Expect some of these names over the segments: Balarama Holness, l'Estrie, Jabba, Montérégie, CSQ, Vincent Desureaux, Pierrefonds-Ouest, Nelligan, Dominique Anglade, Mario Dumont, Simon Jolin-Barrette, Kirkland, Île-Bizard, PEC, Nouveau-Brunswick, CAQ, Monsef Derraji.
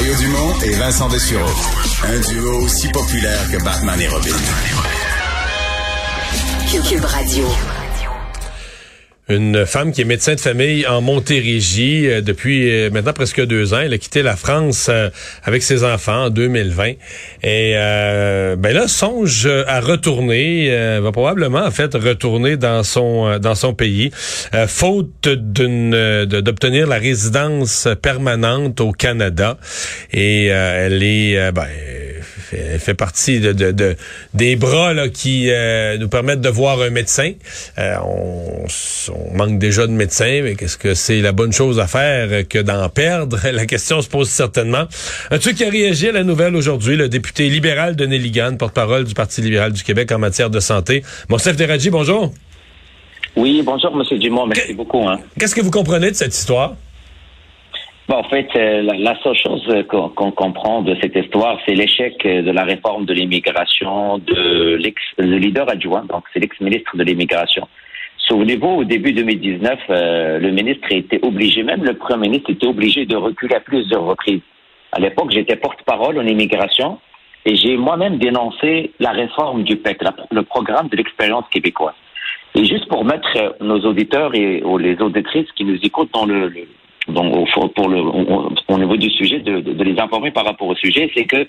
Mario Dumont et Vincent Desureaux. Un duo aussi populaire que Batman et Robin. Cube Radio. Une femme qui est médecin de famille en Montérégie depuis maintenant presque 2 ans. Elle a quitté la France avec ses enfants en 2020. Et ben là, songe à retourner. Va probablement en fait retourner dans son pays, faute d'obtenir la résidence permanente au Canada. Et elle est fait partie des bras là, qui nous permettent de voir un médecin. On manque déjà de médecins, mais est-ce que c'est la bonne chose à faire que d'en perdre? La question se pose certainement. Un truc qui a réagi à la nouvelle aujourd'hui, le député libéral de Nelligan, porte-parole du Parti libéral du Québec en matière de santé. Monsef Derraji, bonjour. Oui, bonjour, M. Dumont, merci beaucoup. Hein. Qu'est-ce que vous comprenez de cette histoire? Bon, en fait, la seule chose qu'on comprend de cette histoire, c'est l'échec de la réforme de l'immigration de l'ex-leader adjoint, donc c'est l'ex-ministre de l'immigration. Souvenez-vous, au début 2019, le ministre était obligé, même le premier ministre était obligé de reculer à plusieurs reprises. À l'époque, j'étais porte-parole en immigration et j'ai moi-même dénoncé la réforme du PEC, le programme de l'expérience québécoise. Et juste pour mettre nos auditeurs et les auditrices qui nous écoutent dans au niveau du sujet, de les informer par rapport au sujet, c'est que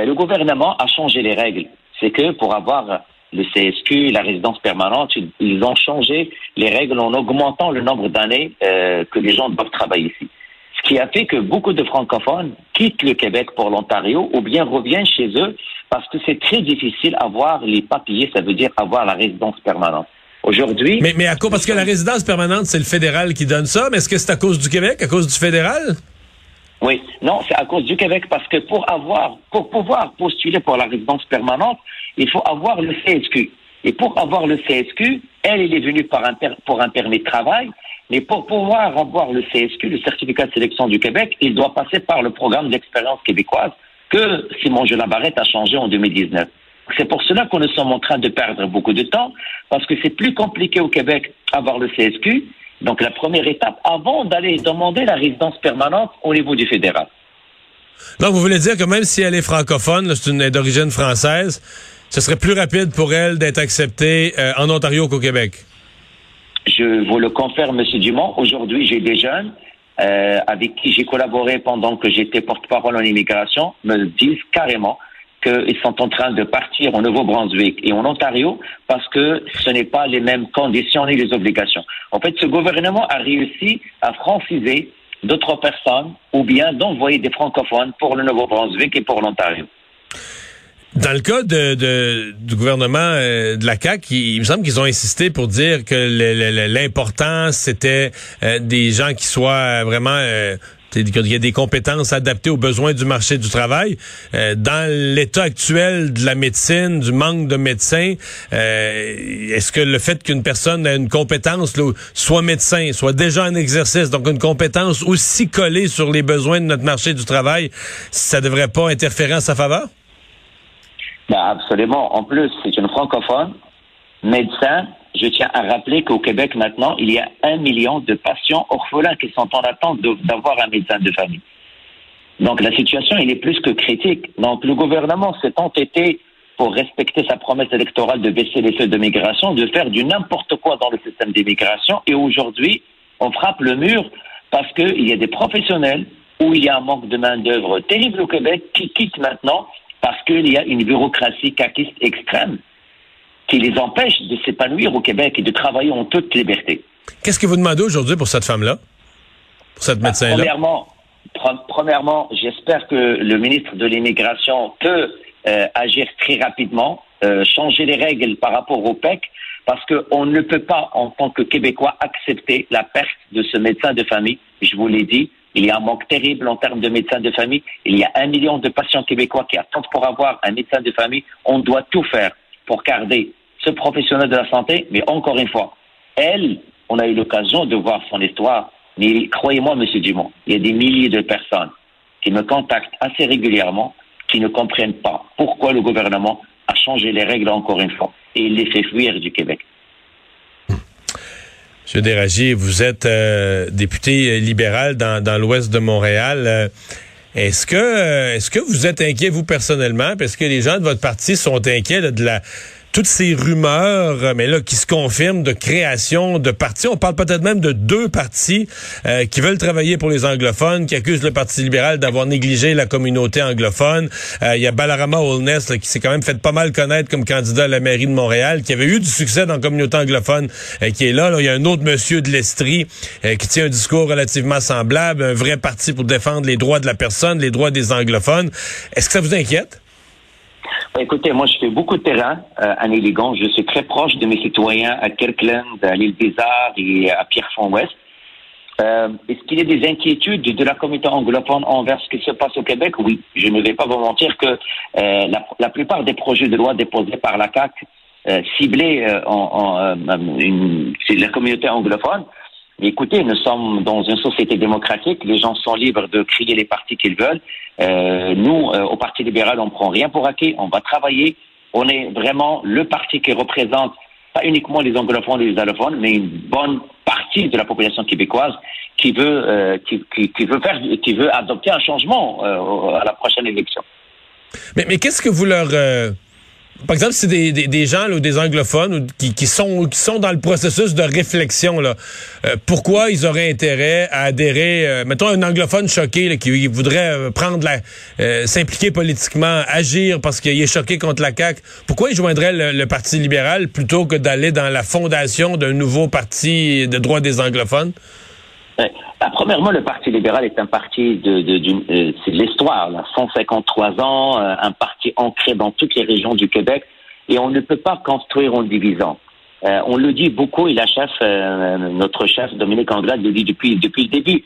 le gouvernement a changé les règles. C'est que pour avoir le CSQ, la résidence permanente, ils ont changé les règles en augmentant le nombre d'années que les gens doivent travailler ici. Ce qui a fait que beaucoup de francophones quittent le Québec pour l'Ontario ou bien reviennent chez eux parce que c'est très difficile d'avoir les papiers, ça veut dire avoir la résidence permanente. Aujourd'hui... Mais à cause, parce que la résidence permanente, c'est le fédéral qui donne ça, mais est-ce que c'est à cause du Québec, à cause du fédéral? Oui, non, c'est à cause du Québec, parce que pour pouvoir postuler pour la résidence permanente, il faut avoir le CSQ. Et pour avoir le CSQ, elle est venue pour un permis de travail, mais pour pouvoir avoir le CSQ, le certificat de sélection du Québec, il doit passer par le programme d'expérience québécoise que Simon Jolin-Barrette a changé en 2019. C'est pour cela qu'on est en train de perdre beaucoup de temps, parce que c'est plus compliqué au Québec avoir le CSQ. Donc la première étape, avant d'aller demander la résidence permanente au niveau du fédéral. Donc vous voulez dire que même si elle est francophone, là, elle est d'origine française, ce serait plus rapide pour elle d'être acceptée en Ontario qu'au Québec? Je vous le confirme, M. Dumont. Aujourd'hui, j'ai des jeunes avec qui j'ai collaboré pendant que j'étais porte-parole en immigration, me disent carrément qu'ils sont en train de partir au Nouveau-Brunswick et en Ontario parce que ce n'est pas les mêmes conditions ni les obligations. En fait, ce gouvernement a réussi à franciser d'autres personnes ou bien d'envoyer des francophones pour le Nouveau-Brunswick et pour l'Ontario. Dans le cas du gouvernement de la CAQ, il me semble qu'ils ont insisté pour dire que l'important, c'était des gens qui soient vraiment... Il y a des compétences adaptées aux besoins du marché du travail. Dans l'état actuel de la médecine, du manque de médecins, est-ce que le fait qu'une personne ait une compétence, là, soit médecin, soit déjà en exercice, donc une compétence aussi collée sur les besoins de notre marché du travail, ça ne devrait pas interférer en sa faveur? Ben absolument. En plus, c'est une francophone, médecin. Je tiens à rappeler qu'au Québec, maintenant, il y a 1 million de patients orphelins qui sont en attente d'avoir un médecin de famille. Donc, la situation, elle est plus que critique. Donc, le gouvernement s'est entêté pour respecter sa promesse électorale de baisser les seuils de migration, de faire du n'importe quoi dans le système d'immigration. Et aujourd'hui, on frappe le mur parce qu'il y a des professionnels où il y a un manque de main-d'œuvre terrible au Québec qui quittent maintenant parce qu'il y a une bureaucratie caquiste extrême qui les empêche de s'épanouir au Québec et de travailler en toute liberté. Qu'est-ce que vous demandez aujourd'hui pour cette femme-là, pour cette médecin-là? Premièrement, j'espère que le ministre de l'Immigration peut agir très rapidement, changer les règles par rapport au PEC, parce qu'on ne peut pas, en tant que Québécois, accepter la perte de ce médecin de famille. Je vous l'ai dit, il y a un manque terrible en termes de médecins de famille. Il y a 1 million de patients québécois qui attendent pour avoir un médecin de famille. On doit tout faire pour garder ce professionnel de la santé, mais encore une fois, elle, on a eu l'occasion de voir son histoire, mais croyez-moi, M. Dumont, il y a des milliers de personnes qui me contactent assez régulièrement, qui ne comprennent pas pourquoi le gouvernement a changé les règles encore une fois, et il les fait fuir du Québec. M. Derraji, vous êtes député libéral dans l'ouest de Montréal. Est-ce que vous êtes inquiet, vous, personnellement? Parce que les gens de votre parti sont inquiets là, de la toutes ces rumeurs, mais là, qui se confirment, de création de partis. On parle peut-être même de deux partis qui veulent travailler pour les anglophones, qui accusent le Parti libéral d'avoir négligé la communauté anglophone. Il y a Balarama Holness là, qui s'est quand même fait pas mal connaître comme candidat à la mairie de Montréal, qui avait eu du succès dans la communauté anglophone, qui est là. Il y a un autre monsieur de l'Estrie qui tient un discours relativement semblable, un vrai parti pour défendre les droits de la personne, les droits des anglophones. Est-ce que ça vous inquiète? Écoutez, moi, je fais beaucoup de terrain à Nelligan. Je suis très proche de mes citoyens à Kirkland, à l'Île-Bizard et à Pierrefonds-Ouest. Est-ce qu'il y a des inquiétudes de la communauté anglophone envers ce qui se passe au Québec? Oui, je ne vais pas vous mentir que la plupart des projets de loi déposés par la CAQ ciblaient la communauté anglophone. Écoutez, nous sommes dans une société démocratique. Les gens sont libres de créer les partis qu'ils veulent. Nous, au Parti libéral, on ne prend rien pour acquis. On va travailler. On est vraiment le parti qui représente pas uniquement les anglophones et les allophones, mais une bonne partie de la population québécoise qui veut adopter un changement à la prochaine élection. Mais qu'est-ce que vous leur Par exemple, c'est des gens là, ou des anglophones ou qui sont dans le processus de réflexion. Là, pourquoi ils auraient intérêt à adhérer, mettons un anglophone choqué là, qui voudrait s'impliquer politiquement, agir parce qu'il est choqué contre la CAQ. Pourquoi il joindrait le Parti libéral plutôt que d'aller dans la fondation d'un nouveau parti de droit des anglophones? Ouais. Bah, premièrement, le Parti libéral est un parti c'est l'histoire, là, 153 ans, un parti ancré dans toutes les régions du Québec, et on ne peut pas construire en divisant. On le dit beaucoup, et notre chef Dominique Anglade le dit depuis le début.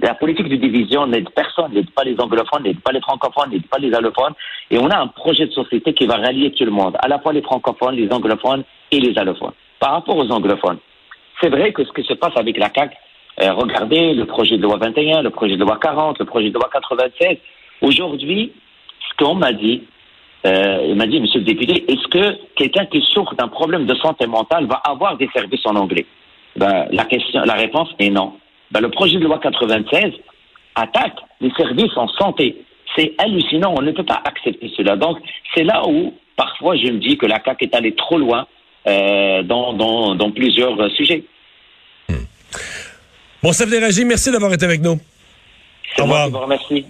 La politique de division n'aide personne, n'aide pas les anglophones, n'aide pas les francophones, n'aide pas les allophones, et on a un projet de société qui va rallier tout le monde, à la fois les francophones, les anglophones et les allophones. Par rapport aux anglophones, c'est vrai que ce qui se passe avec la CAQ, regardez le projet de loi 21, le projet de loi 40, le projet de loi 96. Aujourd'hui, ce qu'on m'a dit, il m'a dit, monsieur le député, est-ce que quelqu'un qui souffre d'un problème de santé mentale va avoir des services en anglais? Ben, la réponse est non. Ben, le projet de loi 96 attaque les services en santé. C'est hallucinant, on ne peut pas accepter cela. Donc, c'est là où, parfois, je me dis que la CAQ est allée trop loin dans plusieurs sujets. Monsef Derraji, merci d'avoir été avec nous. Au revoir. Moi qui vous remercie.